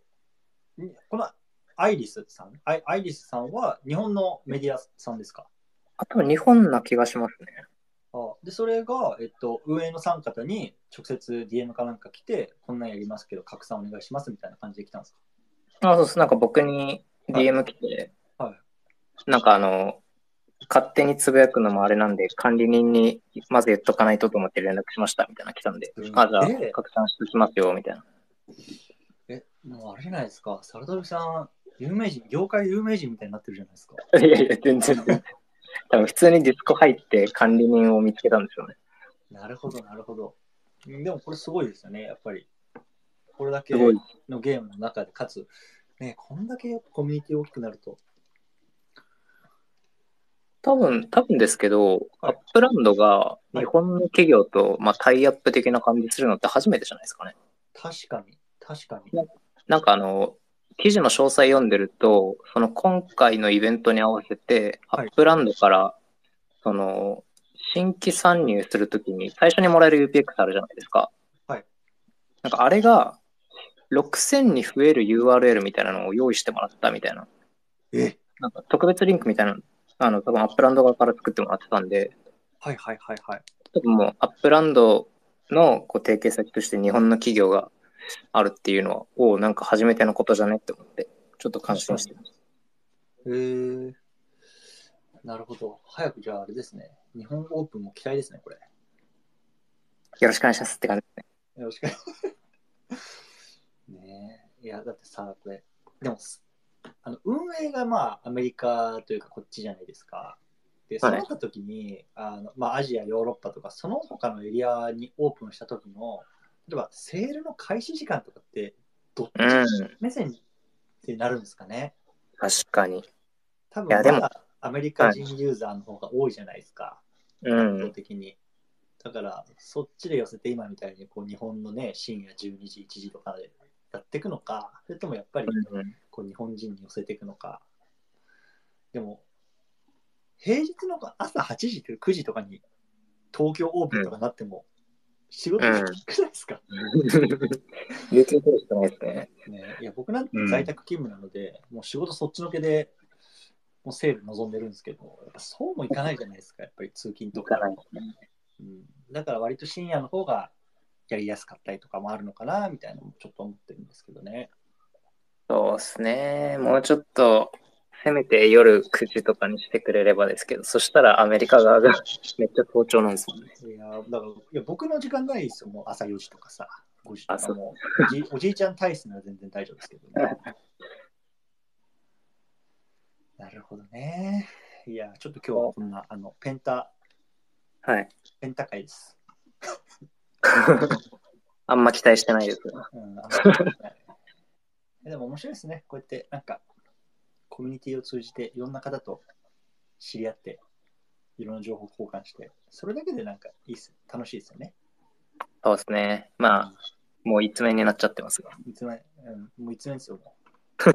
のアイリスさん、アイ、アイリスさんは日本のメディアさんですか？あ、多分日本な気がしますね。でそれが、えっと、運営のさん方に直接 ディーエム かなんか来てこんなんやりますけど拡散お願いしますみたいな感じで来たんですか？あ、そうです。なんか僕に ディーエム 来て、はいはい、なんかあの勝手につぶやくのもあれなんで管理人にまず言っとかないとと思って連絡しましたみたいな来たんで、うん、あ、じゃあ拡散してきますよみたいな。え、もうあれじゃないですか、サルトビさん有名人、業界有名人みたいになってるじゃないですか。いやいや全然多分普通にディスコ入って管理人を見つけたんですよね。なるほどなるほど。でもこれすごいですよね、やっぱりこれだけのゲームの中でかつ、ね、こんだけやっぱコミュニティ大きくなると多分多分ですけど、はい、アップランドが日本の企業と、まあ、タイアップ的な感じするのって初めてじゃないですかね。確かに確かに。なんかあの記事の詳細読んでると、その今回のイベントに合わせて、はい、アップランドからその新規参入するときに最初にもらえる ユーピーエックス あるじゃないですか。はい。なんかあれがろくせんに増える ユーアールエル みたいなのを用意してもらったみたいな。え？なんか特別リンクみたいな、あの多分アップランド側から作ってもらってたんで。はいはいはいはい。多分もうアップランドのこう提携先として日本の企業があるっていうのは、お、なんか初めてのことじゃねって思ってちょっと感心してます。へえー、なるほど。早くじゃああれですね、日本オープンも期待ですね、これ。よろしくお願いしますって感じですね。よろしくねえ。いやだってさ、これでもあの運営がまあアメリカというかこっちじゃないですか。でそうなった時に、あの、まあ、アジアヨーロッパとかその他のエリアにオープンした時の例えばセールの開始時間とかってどっち目線ってなるんですかね、うん、確かに。多分まだアメリカ人ユーザーの方が多いじゃないですか、圧倒的に。だからそっちで寄せて今みたいにこう日本のね深夜じゅうにじいちじとかでやっていくのか、それともやっぱりこう日本人に寄せていくのか。でも平日の朝はちじとくじとかに東京オープンとかなっても、うん、仕事がきつくないですか？有給取るしかないですね。いや僕なんて在宅勤務なので、うん、もう仕事そっちのけでもうセール望んでるんですけど、やっぱそうもいかないじゃないですか、やっぱり通勤とか。うん、だから割と深夜の方がやりやすかったりとかもあるのかなみたいなのもちょっと思ってるんですけどね。そうですね。もうちょっと、せめて夜くじとかにしてくれればですけど、そしたらアメリカ側がめっちゃ好調なんですもんね。いや、だからいや僕の時間ないですよ。もう朝よじとかさ、ごじとかもおじ、おじいちゃん体質なら全然大丈夫ですけどね。なるほどね。いや、ちょっと今日はこんな、あの、ペンタ、はい。ペンタ会です。あんま期待してないです。うん、あんま期待してない。でも面白いですね。こうやって、なんか、コミュニティを通じていろんな方と知り合って、いろんな情報交換して、それだけでなんかいいっす、楽しいですよね。そうですね。まあ、もう一面になっちゃってますが。一面、うん、もう一面ですよ、もう。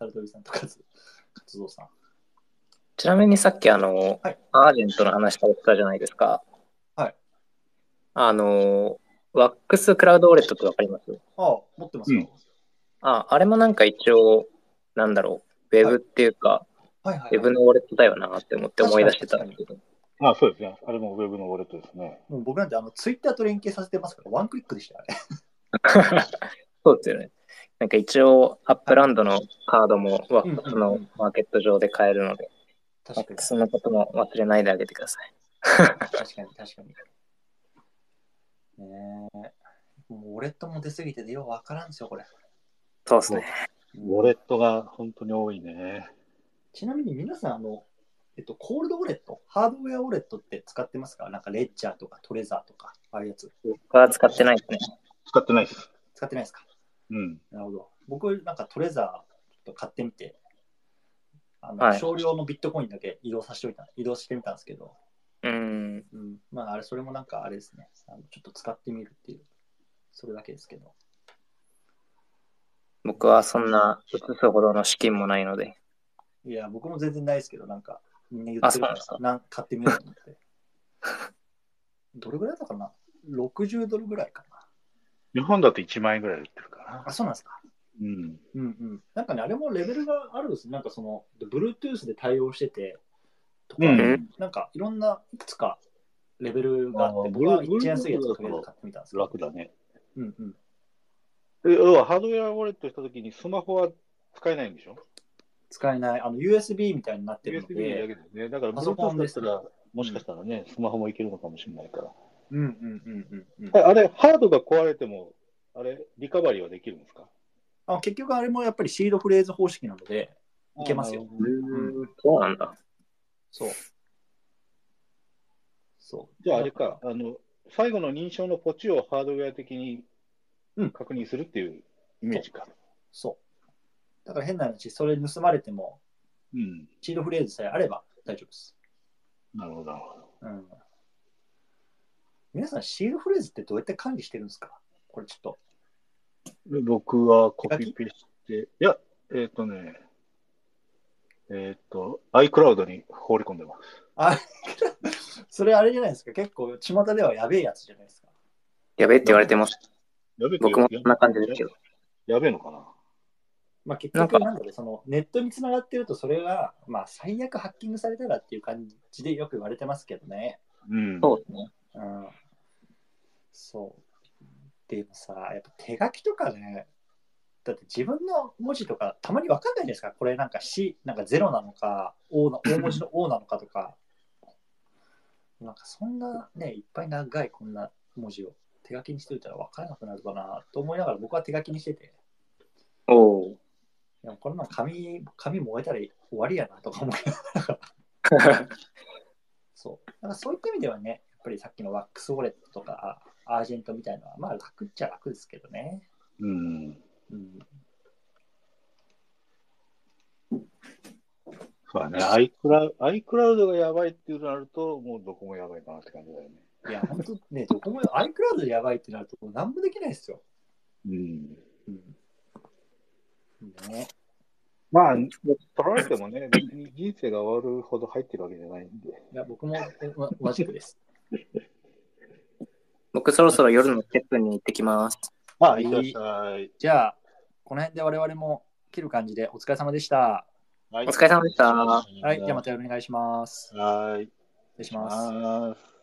タルトリさんとかつ。活動さん、ちなみにさっきあの、はい、アージェントの話されてたじゃないですか。はい。あのワックスクラウドウォレットってわかります？ああ、持ってますよ、うん、あ, あ, あれもなんか一応なんだろう、ウェブっていうか、はいはいはいはい、ウェブのウォレットだよなって思って思い出してたんだけど。ああ、そうですね。あれもウェブのウォレットですね。もう僕なんてあのツイッターと連携させてますから、ワンクリックでしたね。そうですよね。なんか一応、アップランドのカードもワックスのマーケット上で買えるので、ワックスのことも忘れないであげてください。確かに、確かに。ねえ。もうウォレットも出すぎてて、ようわからんですよ、これ。そうですね。ウォレットが本当に多いね。ちなみに皆さん、あの、えっと、コールドウォレット、ハードウェアウォレットって使ってますか？なんか、レッジャーとかトレザーとか、ああいうやつ。僕は使ってないですね。使ってないです。使ってないですか？うん、なるほど。僕なんかトレザーちょっと買ってみて、あの、はい、少量のビットコインだけ移動させておいた移動してみたんですけど、うん、うん、まああれそれもなんかあれですね、あのちょっと使ってみるっていうそれだけですけど、僕はそんな移すほどの資金もないので、いや僕も全然ないですけど、なんかみんな言ってるからなんか買ってみようと思って。どれぐらいだったかな、ろくじゅうドルぐらいかな。日本だといちまんえんぐらい売ってるから。あ、そうなんですか。うん。うんうん。なんかね、あれもレベルがあるんですね。なんかその、Bluetooth で対応してて、とか、うん、なんかいろんないくつかレベルがあって、僕は一円すぎて買ってみたんですけど。楽だね。うんうん。え、ハードウェアウォレットしたときにスマホは使えないんでしょ？使えない。あの、ユーエスビー みたいになってるので。ユーエスビー だけですね。だから、パソコンですら、もしかしたらね、うん、スマホもいけるのかもしれないから。うんうんうんうんうん、あれ、ハードが壊れても、あれ、リカバリーはできるんですか？あ、結局、あれもやっぱりシードフレーズ方式なので、いけますよ。うん、そうなんだ。そう。そうじゃあ、あれか、あの、最後の認証のポチをハードウェア的に確認するっていうイメージか。うん、そう。そうだから変な話、それ盗まれても、うん、シードフレーズさえあれば大丈夫です。なるほど。うん、皆さん、シールフレーズってどうやって管理してるんですか？これちょっと。僕はコピペして、いや、えっとね、えっと、iCloud に放り込んでます。あ、それあれじゃないですか。結構、巷ではやべえやつじゃないですか。やべえって言われてます。やべえって言われてます。僕もこんな感じですけど。やべえのかな？まあ、結局なので、そのネットにつながってると、それが、まあ、最悪ハッキングされたらっていう感じでよく言われてますけどね。うん。そうですね。うん。そうでもさ、やっぱ手書きとかね、だって自分の文字とかたまに分かんないですか？これなんか C なんかゼロなのか O の大文字の O なのかとか、なんかそんなね、いっぱい長いこんな文字を手書きにしておいたら分からなくなるかなと思いながら僕は手書きにしてて、おお、でもこんな紙紙燃えたら終わりやなとか思いながら、そうだからそういった意味ではね、やっぱりさっきのワックスウォレットとかアージェントみたいなのはまあ楽っちゃ楽ですけどね。うん。うん。そうだね。iCloud がやばいっていうのなると、もうどこもやばいかなって感じだよね。いや、本当ね、どこも iCloud でやばいってなると、もう何もできないですよ。うん。うん。ね。まあ、取られてもね、別に人生が終わるほど入ってるわけじゃないんで。いや、僕も同じくです。僕そろそろ夜のステップに行ってきます。ああ、いらっしゃい。じゃあこの辺で我々も切る感じでお疲れ様でした、はい、お疲れ様でした。はい、じゃあまたお願いします。はい、失礼します。